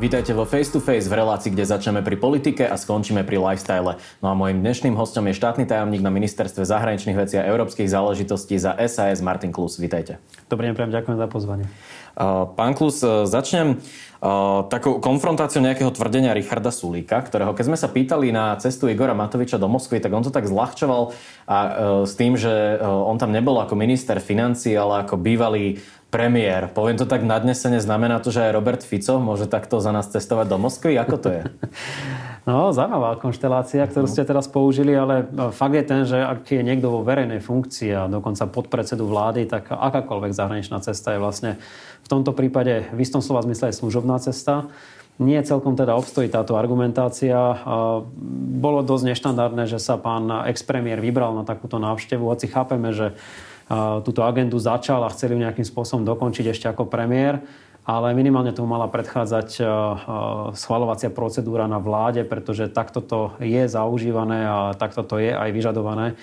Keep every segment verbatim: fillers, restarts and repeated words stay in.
Vítajte vo Face to Face, v relácii, kde začneme pri politike a skončíme pri lifestyle. No a mojím dnešným hostom je štátny tajomník na ministerstve zahraničných vecí a európskych záležitostí za es á es Martin Klus. Vítajte. Dobrý deň, prajem, ďakujem za pozvanie. Pán Klus, začnem takou konfrontáciou nejakého tvrdenia Richarda Sulíka, ktorého keď sme sa pýtali na cestu Igora Matoviča do Moskvy, tak on to tak zľahčoval a s tým, že on tam nebol ako minister financií, ale ako bývalý premiér. Poviem to tak nadnesene, znamená to, že aj Robert Fico môže takto za nás cestovať do Moskvy? Ako to je? No, zaujímavá konštelácia, ktorú ste teraz použili, ale fakt je ten, že ak je niekto vo verejnej funkcii a dokonca podpredsedu vlády, tak akákoľvek zahraničná cesta je vlastne v tomto prípade v istom slova zmysle služobná cesta. Nie celkom teda obstojí táto argumentácia. Bolo dosť neštandardné, že sa pán ex-premiér vybral na takúto návštevu, hoci chápeme, že túto agendu začal a chceli ju nejakým spôsobom dokončiť ešte ako premiér, ale minimálne tomu mala predchádzať schvaľovacia procedúra na vláde, pretože takto to je zaužívané a takto to je aj vyžadované.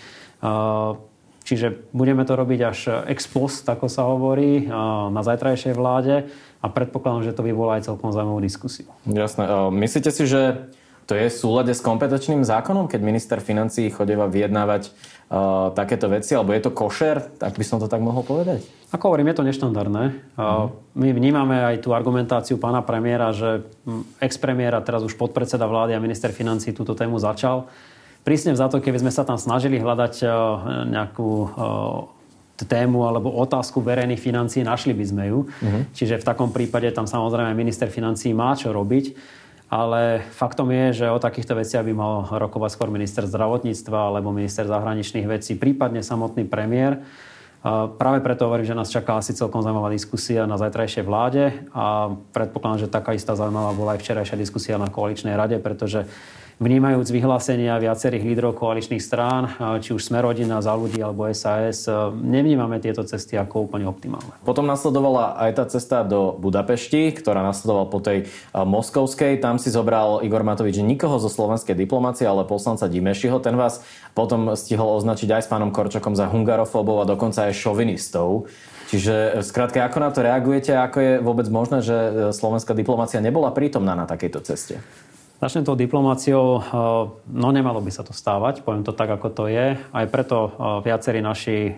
Čiže budeme to robiť až ex post, ako sa hovorí, na zajtrajšej vláde a predpokladám, že to vyvolá aj celkom zaujímavú diskusiu. Jasné. Myslíte si, že to je v súlade s kompetenčným zákonom, keď minister financií chodieva vyjednávať uh, takéto veci? Alebo je to košer? Tak by som to tak mohol povedať? Ako hovorím, je to neštandardné. Uh, my vnímame aj tú argumentáciu pána premiéra, že ex-premiéra, teraz už podpredseda vlády a minister financií túto tému začal. Prísne vzato, keby sme sa tam snažili hľadať uh, nejakú... Uh, tému alebo otázku verejných financií, našli by sme ju. Uh-huh. Čiže v takom prípade tam samozrejme minister financií má čo robiť, ale faktom je, že o takýchto veciach by mal rokovať skôr minister zdravotníctva alebo minister zahraničných vecí, prípadne samotný premiér. Práve preto hovorím, že nás čaká asi celkom zaujímavá diskusia na zajtrajšej vláde a predpokladám, že taká istá zaujímavá bola aj včerajšia diskusia na koaličnej rade, pretože vnímajúc vyhlásenia viacerých lídrov koaličných strán, či už Sme rodina, Za ľudí alebo es á es, nevnímame tieto cesty ako úplne optimálne. Potom nasledovala aj tá cesta do Budapešti, ktorá nasledovala po tej moskovskej. Tam si zobral Igor Matovič nikoho zo slovenskej diplomácie, ale poslanca Gyimesiho. Ten vás potom stihol označiť aj s pánom Korčokom za hungarofóbov a dokonca aj šovinistov. Čiže skrátka, ako na to reagujete a ako je vôbec možné, že slovenská diplomácia nebola prítomná na takejto ceste? Začnem tou diplomáciou, no nemalo by sa to stávať, poviem to tak, ako to je. Aj preto viacerí naši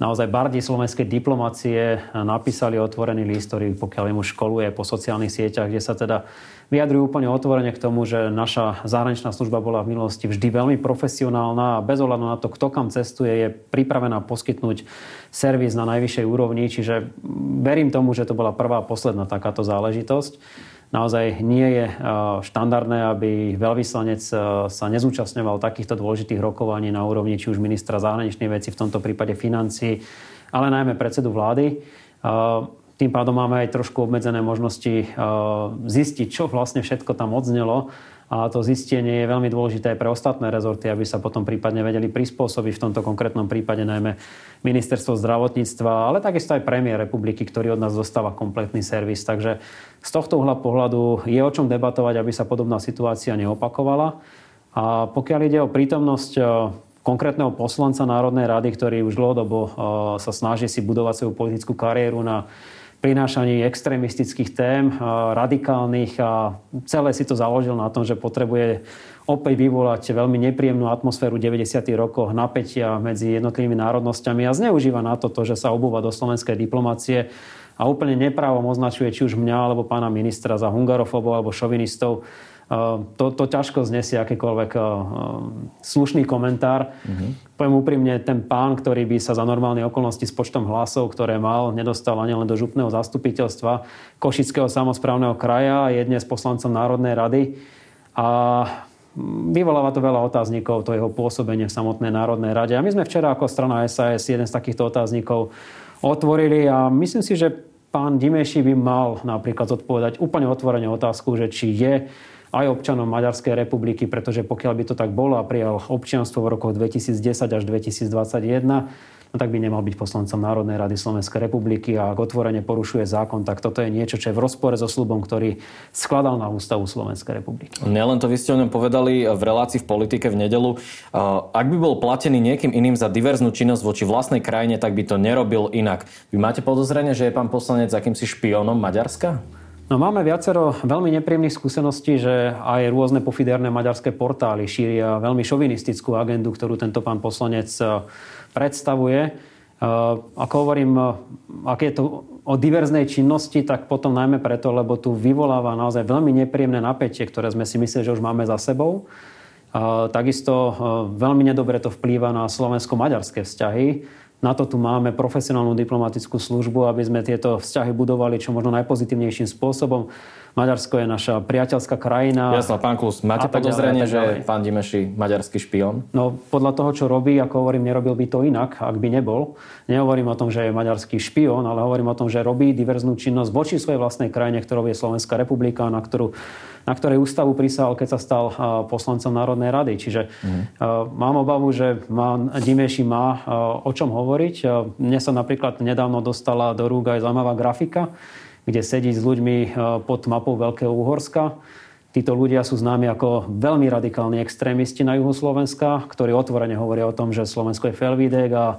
naozaj bardi slovenskej diplomácie napísali otvorený list, ktorý pokiaľ mu školuje po sociálnych sieťach, kde sa teda vyjadrujú úplne otvorene k tomu, že naša zahraničná služba bola v minulosti vždy veľmi profesionálna a bez ohľadu na to, kto kam cestuje, je pripravená poskytnúť servis na najvyššej úrovni. Čiže verím tomu, že to bola prvá a posledná takáto záležitosť. Naozaj nie je štandardné, aby veľvyslanec sa nezúčastňoval takýchto dôležitých rokovaní na úrovni či už ministra zahraničných vecí, v tomto prípade financií, ale najmä predsedu vlády. Tým pádom máme aj trošku obmedzené možnosti zistiť, čo vlastne všetko tam odznelo. A to zistenie je veľmi dôležité aj pre ostatné rezorty, aby sa potom prípadne vedeli prispôsobiť, v tomto konkrétnom prípade najmä ministerstvo zdravotníctva, ale takisto aj premiér republiky, ktorý od nás dostáva kompletný servis. Takže z tohto uhla pohľadu je o čom debatovať, aby sa podobná situácia neopakovala. A pokiaľ ide o prítomnosť konkrétneho poslanca Národnej rady, ktorý už dlhodobo sa snaží si budovať svoju politickú kariéru na prinášaní extrémistických tém, radikálnych, a celé si to založil na tom, že potrebuje opäť vyvolať veľmi nepríjemnú atmosféru deväťdesiatych rokov, napätia medzi jednotlivými národnosťami a zneužíva na to, to, že sa obúva do slovenskej diplomácie a úplne neprávom označuje či už mňa alebo pána ministra za hungarofóbov alebo šovinistov. To, to ťažko znesie akýkoľvek uh, slušný komentár. Mm-hmm. Poviem úprimne, ten pán, ktorý by sa za normálne okolnosti s počtom hlasov, ktoré mal, nedostal ani len do župného zastupiteľstva Košického samosprávneho kraja, je dnes poslancom Národnej rady a vyvoláva to veľa otáznikov, to jeho pôsobenie v samotnej Národnej rade. A my sme včera ako strana es á es jeden z takýchto otáznikov otvorili a myslím si, že pán Gyimesi by mal napríklad odpovedať úplne otvorene otázku, že či je aj občanom Maďarskej republiky, pretože pokiaľ by to tak bolo a prijal občianstvo v rokoch dvetisícdesať až dvetisícdvadsaťjeden, no tak by nemal byť poslancom Národnej rady Slovenskej republiky a ak otvorene porušuje zákon, tak toto je niečo, čo je v rozpore so sľubom, ktorý skladal na ústavu Slovenskej republiky. Nielen to, vy ste o ňom povedali v relácii V politike v nedeľu. Ak by bol platený niekým iným za diverznú činnosť voči vlastnej krajine, tak by to nerobil inak. Vy máte podozrenie, že je pán poslanec akýmsi špiónom Maďarska? No máme viacero veľmi nepríjemných skúseností, že aj rôzne pofiderné maďarské portály šíria veľmi šovinistickú agendu, ktorú tento pán poslanec predstavuje. Ako hovorím, ak je to o diverznej činnosti, tak potom najmä preto, lebo tu vyvoláva naozaj veľmi nepríjemné napätie, ktoré sme si mysleli, že už máme za sebou. Takisto veľmi nedobre to vplýva na slovensko-maďarské vzťahy. Na to tu máme profesionálnu diplomatickú službu, aby sme tieto vzťahy budovali čo možno najpozitívnejším spôsobom. Maďarsko je naša priateľská krajina. Jasné, pán Klus, máte podozrenie, že pán Gyimesi maďarský špión? No, podľa toho, čo robí, ako hovorím, nerobil by to inak, ak by nebol. Nehovorím o tom, že je maďarský špión, ale hovorím o tom, že robí diverznú činnosť voči svojej vlastnej krajine, ktorou je Slovenská republika, na, ktorú, na ktorej ústavu prisahal, keď sa stal poslancom Národnej rady. Čiže mm. mám obavu, že Gyimesi má o čom hovoriť. Mne sa napríklad nedávno dostala do rúk aj zaujímavá grafika, kde sedí s ľuďmi pod mapou Veľkého Uhorska. Títo ľudia sú známi ako veľmi radikálni extrémisti na juhu Slovenska, ktorí otvorene hovoria o tom, že Slovensko je felvídek a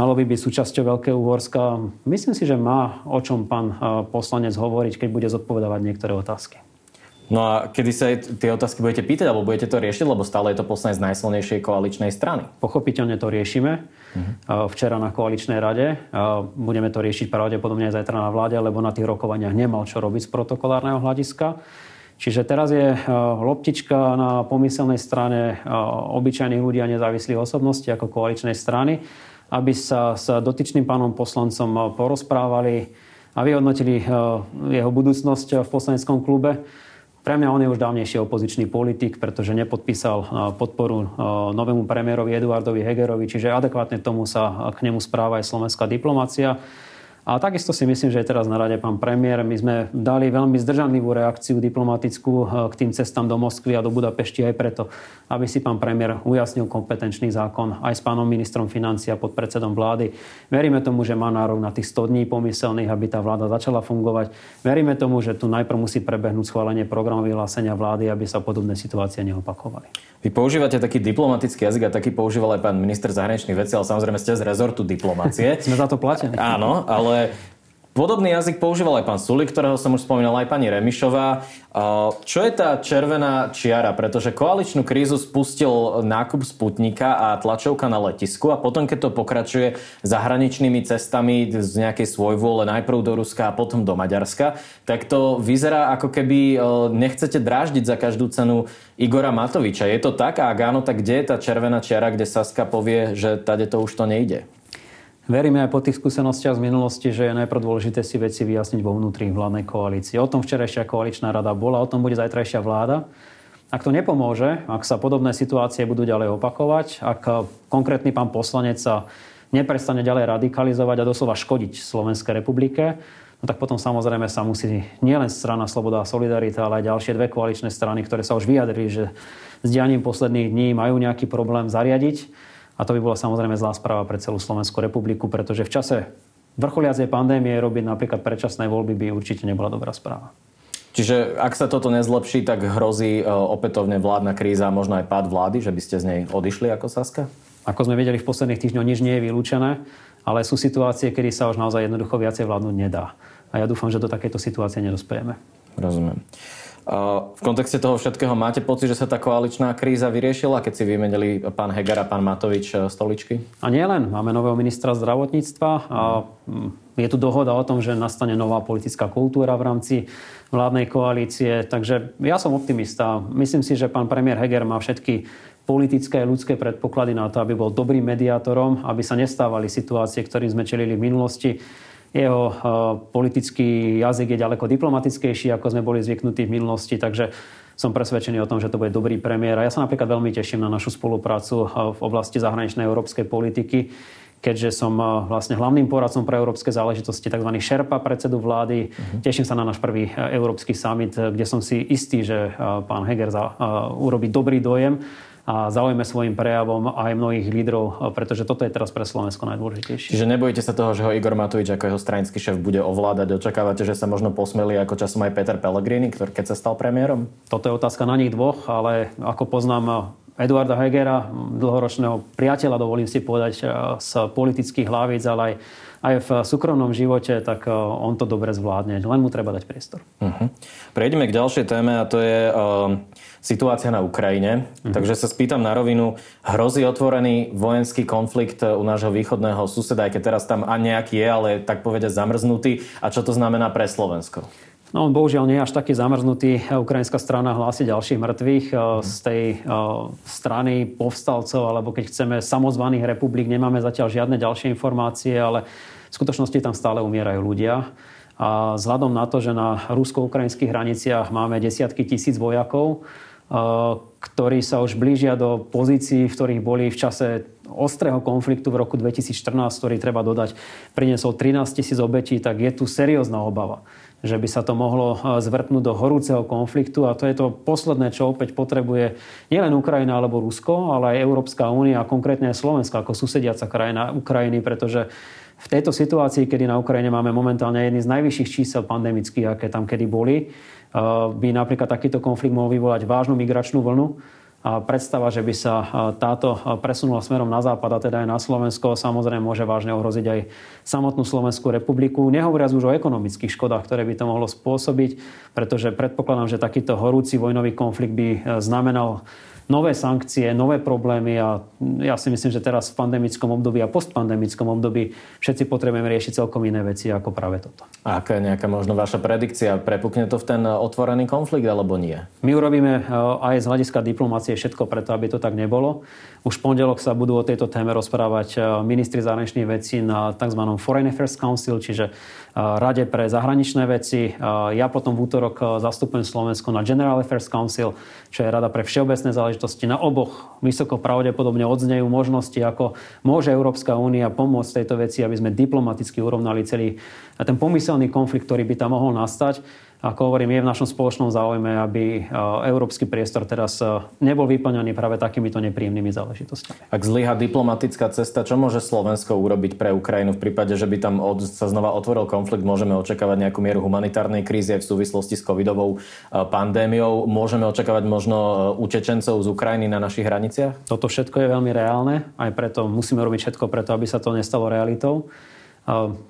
malo by byť súčasťou Veľkého Uhorska. Myslím si, že má o čom pán poslanec hovoriť, keď bude zodpovedávať niektoré otázky. No a kedy sa tie otázky budete pýtať, alebo budete to riešiť, lebo stále je to poslanec najsilnejšej koaličnej strany? Pochopiteľne to riešime. Uh-huh. Včera na koaličnej rade. Budeme to riešiť pravdepodobne aj zajtra na vláde, lebo na tých rokovaniach nemal čo robiť z protokolárneho hľadiska. Čiže teraz je loptička na pomyselnej strane obyčajných ľudí a nezávislých osobností ako koaličnej strany, aby sa s dotyčným pánom poslancom porozprávali a vyhodnotili jeho budúcnosť v poslaneckom klube. Pre mňa on je už dávnejší opozičný politik, pretože nepodpísal podporu novému premiérovi Eduardovi Hegerovi, čiže adekvátne tomu sa k nemu správa aj slovenská diplomácia. A takisto si myslím, že je teraz na rade pán premiér. My sme dali veľmi zdržanlivú reakciu diplomatickú k tým cestám do Moskvy a do Budapešti aj preto, aby si pán premiér ujasnil kompetenčný zákon aj s pánom ministrom financií a podpredsedom vlády. Veríme tomu, že má nárok na tých sto dní pomyselných, aby tá vláda začala fungovať. Veríme tomu, že tu najprv musí prebehnúť schválenie programov vyhlásenia vlády, aby sa podobné situácie neopakovali. Vy používate taký diplomatický jazyk a taký používal aj pán minister zahraničných vecí, ale samozrejme ste z rezortu diplomácie. Sme za to platení. Áno, ale podobný jazyk používal aj pán Sulík, ktorého som už spomínal, aj pani Remišová. Čo je tá červená čiara? Pretože koaličnú krízu spustil nákup Sputnika a tlačovka na letisku a potom, keď to pokračuje zahraničnými cestami z nejakej svojvôle najprv do Ruska a potom do Maďarska, tak to vyzerá, ako keby nechcete dráždiť za každú cenu Igora Matoviča. Je to tak? A ak áno, tak kde je tá červená čiara, kde Saska povie, že tady to už to nejde? Veríme aj po tých skúsenostiach z minulosti, že je najprv dôležité si veci vyjasniť vo vnútri vládnej koalície. O tom včerajšia koaličná rada bola, o tom bude zajtrajšia vláda. Ak to nepomôže, ak sa podobné situácie budú ďalej opakovať, ak konkrétny pán poslanec sa neprestane ďalej radikalizovať a doslova škodiť Slovenskej republike, no tak potom samozrejme sa musí nielen strana Sloboda a Solidarita, ale aj ďalšie dve koaličné strany, ktoré sa už vyjadrili, že s dianím posledných dní majú nejaký problém, zariadiť. A to by bola samozrejme zlá správa pre celú Slovenskú republiku, pretože v čase vrcholiacej pandémie robiť napríklad predčasné voľby by určite nebola dobrá správa. Čiže ak sa toto nezlepší, tak hrozí opätovne vládna kríza a možno aj pád vlády, že by ste z nej odišli ako Saska? Ako sme vedeli, v posledných týždňoch nič nie je vylúčené, ale sú situácie, kedy sa už naozaj jednoducho viacej vládnuť nedá. A ja dúfam, že do takejto situácie nedospejeme. Rozumiem. V kontexte toho všetkého máte pocit, že sa tá koaličná kríza vyriešila, keď si vymenili pán Heger a pán Matovič stoličky? A nie len. Máme nového ministra zdravotníctva a je tu dohoda o tom, že nastane nová politická kultúra v rámci vládnej koalície. Takže ja som optimista. Myslím si, že pán premiér Heger má všetky politické a ľudské predpoklady na to, aby bol dobrým mediátorom, aby sa nestávali situácie, ktorým sme čelili v minulosti. Jeho politický jazyk je ďaleko diplomatickejší, ako sme boli zvyknutí v minulosti, takže som presvedčený o tom, že to bude dobrý premiér. A ja sa napríklad veľmi teším na našu spoluprácu v oblasti zahraničnej európskej politiky, keďže som vlastne hlavným poradcom pre európske záležitosti, tzv. šerpa predsedu vlády. Uh-huh. Teším sa na náš prvý európsky summit, kde som si istý, že pán Heger urobí dobrý dojem. A a zaujme svojim prejavom aj mnohých lídrov, pretože toto je teraz pre Slovensko najdôležitejšie. Čiže nebojíte sa toho, že ho Igor Matovič ako jeho stranický šéf bude ovládať? Očakávate, že sa možno posmelí ako časom aj Peter Pellegrini, ktorý keď sa stal premiérom? Toto je otázka na nich dvoch, ale ako poznám Eduarda Hegera, dlhoročného priateľa, dovolím si povedať, z politických hlavíc, ale aj aj v súkromnom živote, tak on to dobre zvládne. Len mu treba dať priestor. Uh-huh. Prejdeme k ďalšej téme a to je uh, situácia na Ukrajine. Uh-huh. Takže sa spýtam na rovinu. Hrozí otvorený vojenský konflikt u nášho východného suseda, aj keď teraz tam a nejaký je, ale tak povedať zamrznutý. A čo to znamená pre Slovensko? No, on bohužiaľ nie je až taký zamrznutý. Ukrajinská strana hlási ďalších mŕtvych. Z tej strany povstalcov, alebo keď chceme samozvaných republik, nemáme zatiaľ žiadne ďalšie informácie, ale v skutočnosti tam stále umierajú ľudia. A vzhľadom na to, že na rusko-ukrajinských hraniciach máme desiatky tisíc vojakov, ktorí sa už blížia do pozícií, v ktorých boli v čase ostrého konfliktu v roku dvetisícštrnásť, ktorý treba dodať, priniesol trinásť tisíc obetí, tak je tu seriózna obava, že by sa to mohlo zvrtnúť do horúceho konfliktu, a to je to posledné, čo opäť potrebuje nielen Ukrajina alebo Rusko, ale aj Európska únia a konkrétne aj Slovensko ako susediaca krajina Ukrajiny, pretože v tejto situácii, kedy na Ukrajine máme momentálne jedny z najvyšších čísel pandemických, aké tam kedy boli, by napríklad takýto konflikt mohol vyvolať vážnu migračnú vlnu. A predstava, že by sa táto presunula smerom na západ a teda aj na Slovensko, samozrejme môže vážne ohroziť aj samotnú Slovenskú republiku. Nehovoriac už o ekonomických škodách, ktoré by to mohlo spôsobiť, pretože predpokladám, že takýto horúci vojnový konflikt by znamenal nové sankcie, nové problémy, a ja si myslím, že teraz v pandemickom období a postpandemickom období všetci potrebujeme riešiť celkom iné veci ako práve toto. A aká je nejaká možno vaša predikcia? Prepukne to v ten otvorený konflikt alebo nie? My urobíme aj z hľadiska diplomácie je všetko preto, aby to tak nebolo. Už v pondelok sa budú o tejto téme rozprávať ministri zahraničných vecí na tzv. Foreign Affairs Council, čiže Rade pre zahraničné veci. Ja potom v útorok zastupujem Slovensko na General Affairs Council, čo je Rada pre všeobecné záležitosti. Na oboch vysoko pravdepodobne odznejú možnosti, ako môže Európska únia pomôcť tejto veci, aby sme diplomaticky urovnali celý ten pomyselný konflikt, ktorý by tam mohol nastať. Ako hovorím, je v našom spoločnom záujme, aby európsky priestor teraz nebol vyplňaný práve takýmito nepríjemnými záležitosťami. Ak zlyhá diplomatická cesta, čo môže Slovensko urobiť pre Ukrajinu v prípade, že by tam od, sa znova otvoril konflikt? Môžeme očakávať nejakú mieru humanitárnej krízy v súvislosti s covidovou pandémiou? Môžeme očakávať možno utečencov z Ukrajiny na našich hraniciach? Toto všetko je veľmi reálne, aj preto musíme robiť všetko preto, aby sa to nestalo realitou.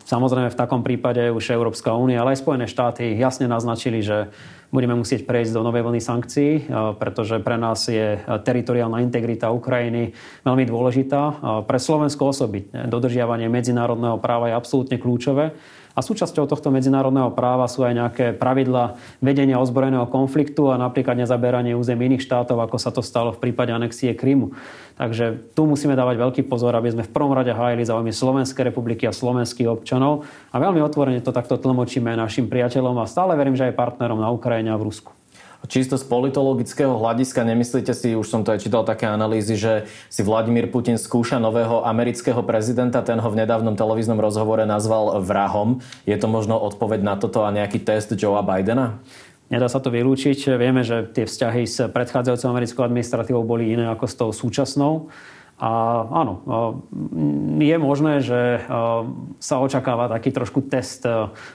Samozrejme, v takom prípade už Európska únia, ale aj Spojené štáty jasne naznačili, že budeme musieť prejsť do novej vlny sankcií, pretože pre nás je teritoriálna integrita Ukrajiny veľmi dôležitá. Pre Slovensko osobitne dodržiavanie medzinárodného práva je absolútne kľúčové. A súčasťou tohto medzinárodného práva sú aj nejaké pravidlá vedenia ozbrojeného konfliktu a napríklad nezaberanie území iných štátov, ako sa to stalo v prípade anexie Krymu. Takže tu musíme dávať veľký pozor, aby sme v prvom rade hájili záujmy Slovenskej republiky a slovenských občanov. A veľmi otvorene to takto tlmočíme našim priateľom a stále verím, že aj partnerom na Ukrajine a v Rusku. Čisto z politologického hľadiska, nemyslíte si, už som to aj čítal také analýzy, že si Vladimír Putin skúša nového amerického prezidenta, ten ho v nedávnom televíznom rozhovore nazval vrahom. Je to možno odpoveď na toto a nejaký test Joea Bidena? Nedá sa to vylúčiť. Vieme, že tie vzťahy s predchádzajúcou americkou administratívou boli iné ako s tou súčasnou. A áno, je možné, že sa očakáva taký trošku test,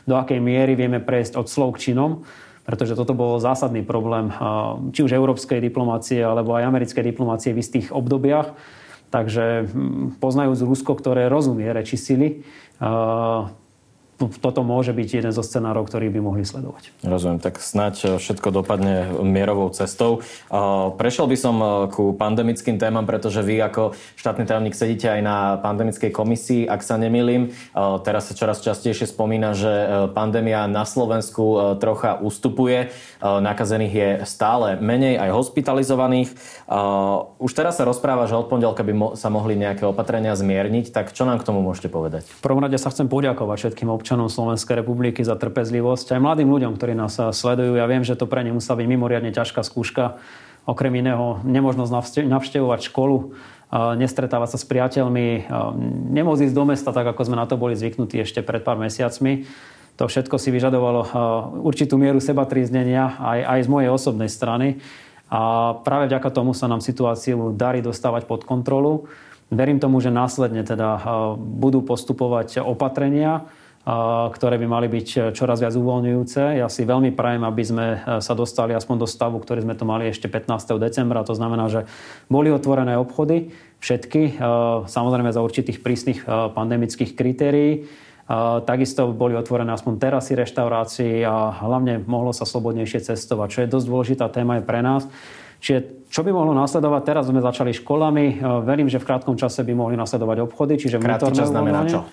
do akej miery vieme prejsť od slov k činom. Pretože toto bol zásadný problém či už európskej diplomácie, alebo aj americkej diplomácie v istých obdobiach. Takže poznajúc Rusko, ktoré rozumie reči sily, toto môže byť jeden zo scenárov, ktorý by mohli sledovať. Rozumiem, tak snáď všetko dopadne mierovou cestou. Prešiel by som ku pandemickým témam, pretože vy ako štátny tajomník sedíte aj na pandemickej komisii, ak sa nemýlim. Teraz sa čoraz častejšie spomína, že pandémia na Slovensku trocha ustupuje. Nakazených je stále menej, aj hospitalizovaných. Už teraz sa rozpráva, že od pondelka by sa mohli nejaké opatrenia zmierniť. Tak čo nám k tomu môžete povedať? V prvom rade sa chcem poďakovať všetkým občanom Slovenskej republiky za trpezlivosť, aj mladým ľuďom, ktorí nás sledujú. Ja viem, že to pre ne musela byť mimoriadne ťažká skúška. Okrem iného, nemožnosť navštevovať školu, nestretávať sa s priateľmi, nemôcť ísť do mesta, tak ako sme na to boli zvyknutí ešte pred pár mesiacmi. To všetko si vyžadovalo určitú mieru sebatríznenia aj, aj z mojej osobnej strany. A A práve vďaka tomu sa nám situáciu darí dostávať pod kontrolu. Verím tomu, že následne teda budú postupovať opatrenia, ktoré by mali byť čoraz viac uvoľňujúce. Ja si veľmi prajem, aby sme sa dostali aspoň do stavu, ktorý sme to mali ešte pätnásteho decembra. To znamená, že boli otvorené obchody, všetky, samozrejme za určitých prísnych pandemických kritérií. Takisto boli otvorené aspoň terasy reštaurácií a hlavne mohlo sa slobodnejšie cestovať, čo je dosť dôležitá téma aj pre nás. Čiže čo by mohlo nasledovať? Teraz sme začali školami. Verím, že v krátkom čase by mohli nasledovať obchody. Čiže krátky čas znamená čo?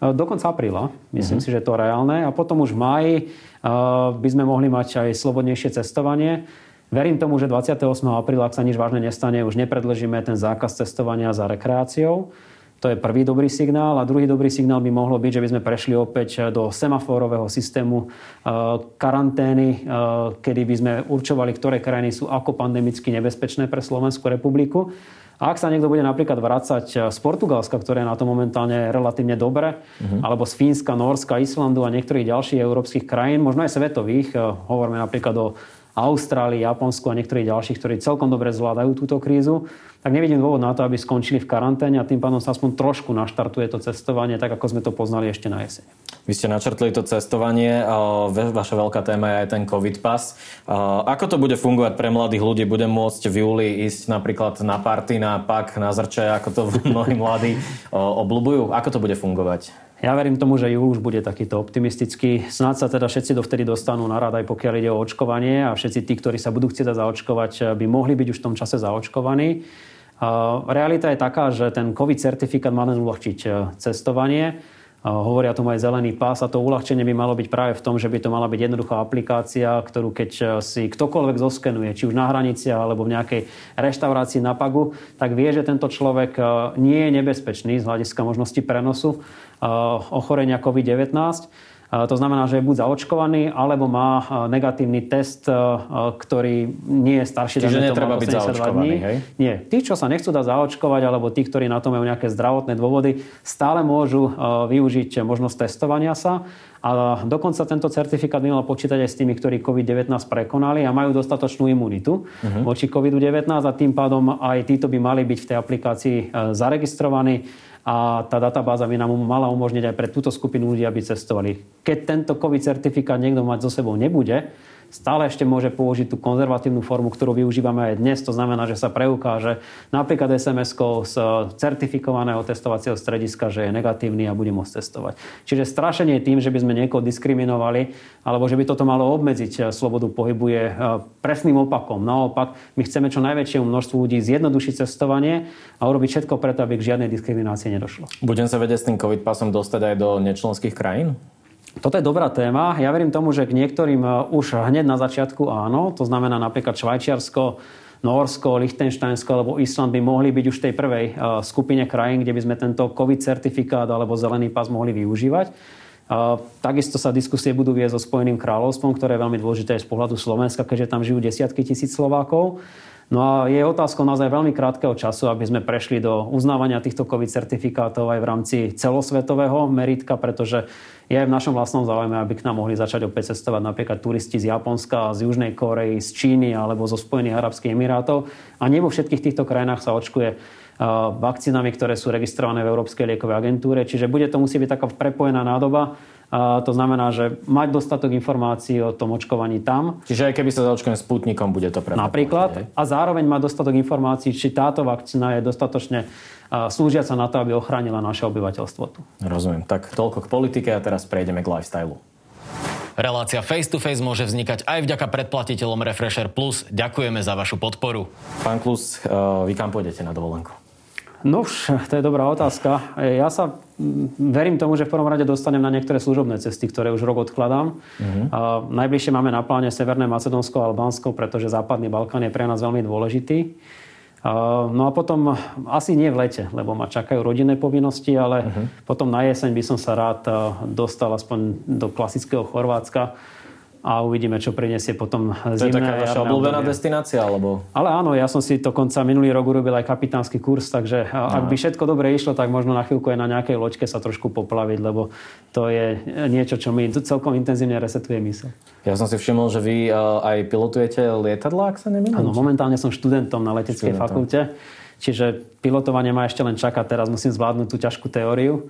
Do konca apríla, myslím mm-hmm. si, že to je reálne. A potom už v máji uh, by sme mohli mať aj slobodnejšie cestovanie. Verím tomu, že dvadsiateho ôsmeho apríla, ak sa nič vážne nestane, už nepredlžíme ten zákaz cestovania za rekreáciou. To je prvý dobrý signál. A druhý dobrý signál by mohlo byť, že by sme prešli opäť do semaforového systému uh, karantény, uh, kedy by sme určovali, ktoré krajiny sú ako pandemicky nebezpečné pre Slovenskú republiku. A ak sa niekto bude napríklad vracať z Portugalska, ktoré je na to momentálne relatívne dobre, uh-huh. alebo z Fínska, Nórska, Islandu a niektorých ďalších európskych krajín, možno aj svetových, hovoríme napríklad o Austrálii, Japonsku a niektorých ďalších, ktorí celkom dobre zvládajú túto krízu, tak nevidím dôvod na to, aby skončili v karanténe a tým pádom sa aspoň trošku naštartuje to cestovanie, tak ako sme to poznali ešte na jeseň. Vy ste načrtli to cestovanie, vaša veľká téma je aj ten COVID pas. Ako to bude fungovať pre mladých ľudí? Bude môcť v júli ísť napríklad na party, na pak, na zrče, ako to mnohí mladí obľubujú? Ako to bude fungovať? Ja verím tomu, že júl už bude takýto optimistický. Snáď sa teda všetci dovtedy dostanú na rad, aj pokiaľ ide o očkovanie, a všetci tí, ktorí sa budú chcieť zaočkovať, by mohli byť už v tom čase zaočkovaní. Realita je taká, že ten COVID certifikát má len uľahčiť cestovanie. Hovoria tomu aj zelený pás, a to uľahčenie by malo byť práve v tom, že by to mala byť jednoduchá aplikácia, ktorú keď si ktokoľvek zoskenuje, či už na hraniciach alebo v nejakej reštaurácii na pagu, tak vie, že tento človek nie je nebezpečný z hľadiska možnosti prenosu ochorenia COVID devätnásť. To znamená, že je buď zaočkovaný, alebo má negatívny test, ktorý nie je starší. Čiže netreba byť zaočkovaný, hej? Nie. Tí, čo sa nechcú dať zaočkovať, alebo tí, ktorí na to majú nejaké zdravotné dôvody, stále môžu využiť možnosť testovania sa. A dokonca tento certifikát by mal počítať aj s tými, ktorí COVID devätnásť prekonali a majú dostatočnú imunitu uh-huh. voči COVID devätnásť, a tým pádom aj títo by mali byť v tej aplikácii zaregistrovaní a tá databáza by nám mala umožniť aj pre túto skupinu ľudí, aby cestovali. Keď tento COVID certifikát niekto mať so sebou nebude, stále ešte môže použiť tú konzervatívnu formu, ktorú využívame aj dnes. To znamená, že sa preukáže napríklad es em eskou z certifikovaného testovacieho strediska, že je negatívny a bude môcť testovať. Čiže strašenie tým, že by sme niekoho diskriminovali alebo že by toto malo obmedziť slobodu pohybu, je presným opakom. Naopak, my chceme čo najväčšiemu množstvu ľudí zjednodušiť cestovanie a urobiť všetko preto, aby k žiadnej diskriminácii nedošlo. Budem sa vedieť s tým COVID pasom dostať aj do nečlenských krajín? Toto je dobrá téma. Ja verím tomu, že k niektorým už hneď na začiatku áno. To znamená napríklad Švajčiarsko, Nórsko, Lichtenštajnsko alebo Island by mohli byť už v tej prvej skupine krajín, kde by sme tento COVID certifikát alebo zelený pas mohli využívať. Takisto sa diskusie budú viesť so Spojeným kráľovstvom, ktoré je veľmi dôležité z pohľadu Slovenska, keďže tam žijú desiatky tisíc Slovákov. No a je otázkou naozaj veľmi krátkeho času, aby sme prešli do uznávania týchto COVID certifikátov aj v rámci celosvetového meritka, pretože je v našom vlastnom záujme, aby k nám mohli začať opäť cestovať napríklad turisti z Japonska, z Južnej Korei, z Číny alebo zo Spojených arabských emirátov. A nie vo všetkých týchto krajinách sa očkuje vakcínami, ktoré sú registrované v Európskej liekovej agentúre. Čiže bude to musí byť taká prepojená nádoba. A to znamená, že mať dostatok informácií o tom očkovaní tam. Čiže aj keby sa zaočkujem Sputnikom, bude to pre napríklad. A zároveň mať dostatok informácií, či táto vakcína je dostatočne slúžiaca na to, aby ochránila naše obyvateľstvo tu. Rozumiem. Tak toľko k politike a teraz prejdeme k lifestylu. Relácia Face to Face môže vznikať aj vďaka predplatiteľom Refresher Plus. Ďakujeme za vašu podporu. Pán Klus, vy kam pôjdete na dovolenku? No už, to je dobrá otázka. Ja sa verím tomu, že v prvom rade dostanem na niektoré služobné cesty, ktoré už rok odkladám. Uh-huh. Najbližšie máme na pláne Severné Macedónsko a Albánsko, pretože Západný Balkán je pre nás veľmi dôležitý. No a potom, asi nie v lete, lebo ma čakajú rodinné povinnosti, ale uh-huh. potom na jeseň by som sa rád dostal aspoň do klasického Chorvátska. a uvidíme, čo prinesie potom zimné. To je taká vaša obľúbená destinácia, alebo? Ale áno, ja som si dokonca minulý rok urobil aj kapitánsky kurz, takže ak by všetko dobre išlo, tak možno na chvíľku aj na nejakej loďke sa trošku poplaviť, lebo to je niečo, čo mi celkom intenzívne resetuje myseľ. Ja som si všimol, že vy aj pilotujete lietadlá, ak sa nemýlim? Áno, momentálne som študentom na leteckej študentom. fakulte, čiže pilotovanie ma ešte len čaká, teraz musím zvládnuť tú ťažkú teóriu.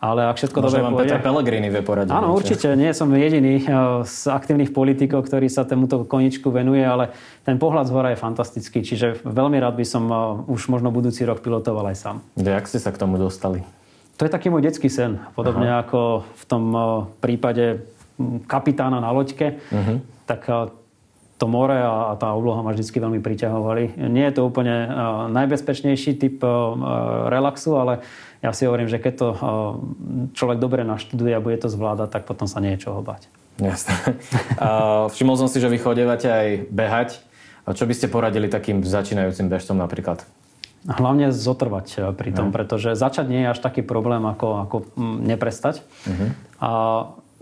Ale ak všetko dobre pôjde... Možno vám Peter Pellegrini vie poradiť. Áno, určite. Nie som jediný z aktívnych politikov, ktorý sa tomuto koničku venuje, ale ten pohľad z hora je fantastický. Čiže veľmi rád by som už možno budúci rok pilotoval aj sám. Jak ste sa k tomu dostali? To je taký môj detský sen. Podobne Aha. ako v tom prípade kapitána na loďke. Uh-huh. Tak to more a tá obloha ma vždy veľmi priťahovali. Nie je to úplne najbezpečnejší typ relaxu, ale... Ja si hovorím, že keď to človek dobre naštuduje a bude to zvládať, tak potom sa nie je čoho bať. Jasné. Všimol som si, že vy chodívate aj behať. A čo by ste poradili takým začínajúcim bežcom napríklad? Hlavne zotrvať pri tom, pretože začať nie je až taký problém, ako, ako neprestať. Uh-huh. A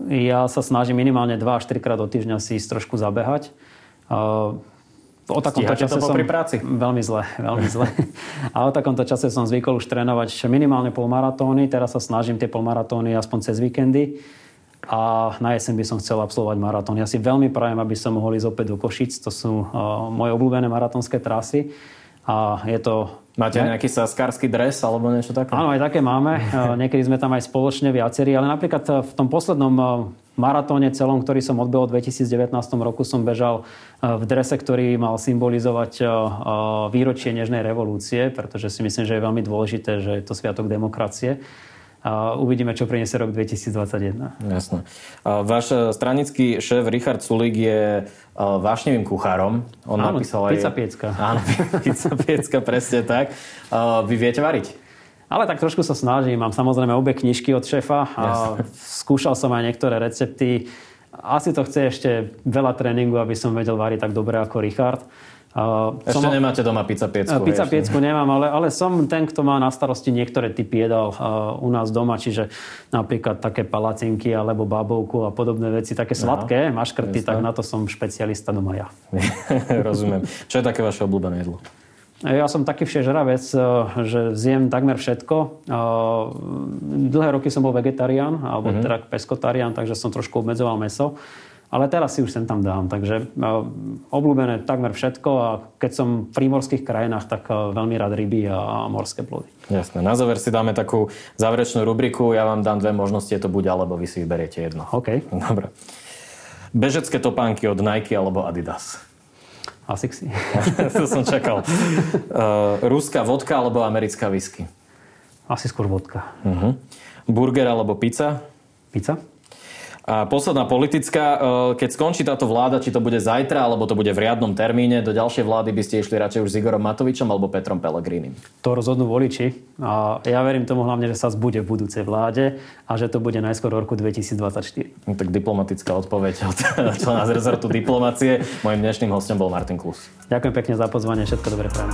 ja sa snažím minimálne dva až tri krát do týždňa si ísť trošku zabehať. A o takomto Stíhate čase som veľmi zle, veľmi zle. A o takomto čase som zvykol už trénovať minimálne polmaratóny, teraz sa snažím tie polmaratóny aspoň cez víkendy a na jeseň by som chcel absolvovať maratón. Ja si veľmi prajem, aby som mohol ísť opäť do Košíc, to sú uh, moje obľúbené maratónske trasy a je to... Máte ne? nejaký saskársky dres alebo niečo také? Áno, aj také máme, niekedy sme tam aj spoločne viacerí, ale napríklad v tom poslednom... Uh, maratóne celom, ktorý som odbehol v dvetisícdevätnástom roku, som bežal v drese, ktorý mal symbolizovať výročie Nežnej revolúcie, pretože si myslím, že je veľmi dôležité, že je to sviatok demokracie. Uvidíme, čo priniesie rok dvetisícdvadsaťjeden. Jasné. Váš stranický šéf Richard Sulík je vášnivým kuchárom. On Áno, napísal aj... pizza piecka. Áno, pizza piecka, presne tak. Vy viete variť? Ale tak trošku sa snažím. Mám samozrejme obe knižky od šéfa a skúšal som aj niektoré recepty. Asi to chce ešte veľa tréningu, aby som vedel variť tak dobre ako Richard. Ešte som... nemáte doma pizza piecku. Pizza piecku nemám, ale, ale som ten, kto má na starosti niektoré typy jedál u nás doma, čiže napríklad také palacinky alebo babovku a podobné veci, také sladké, no, maškrty, tak na to som špecialista doma ja. Rozumiem. Čo je také vaše obľúbené jedlo? Ja som taký všežravec, že zjem takmer všetko. Dlhé roky som bol vegetarián, alebo mm-hmm. teda peskotarián, takže som trošku obmedzoval mäso. Ale teraz si už sem tam dám, takže obľúbené takmer všetko a keď som v prímorských krajinách, tak veľmi rád ryby a morské plody. Jasné. Na záver si dáme takú záverečnú rubriku. Ja vám dám dve možnosti, je to buď alebo vy si vyberiete jedno. OK. Dobre. Bežecké topánky od Nike alebo Adidas? Asixi. To som čakal. Uh, ruská vodka alebo americká whisky? Asi skôr vodka. Uh-huh. Burger alebo pizza? Pizza. A posledná politická. Uh, keď skončí táto vláda, či to bude zajtra, alebo to bude v riadnom termíne, do ďalšej vlády by ste išli radšej už s Igorom Matovičom alebo Petrom Pellegrinim? To rozhodnú voliči. A ja verím tomu hlavne, že sa zbude v budúcej vláde a že to bude najskôr v roku dvetisícdvadsaťštyri. No, tak diplomatická odpoveď od člena z rezortu diplomacie. Mojím dnešným hostom bol Martin Klus. Ďakujem pekne za pozvanie. Všetko dobré prajem.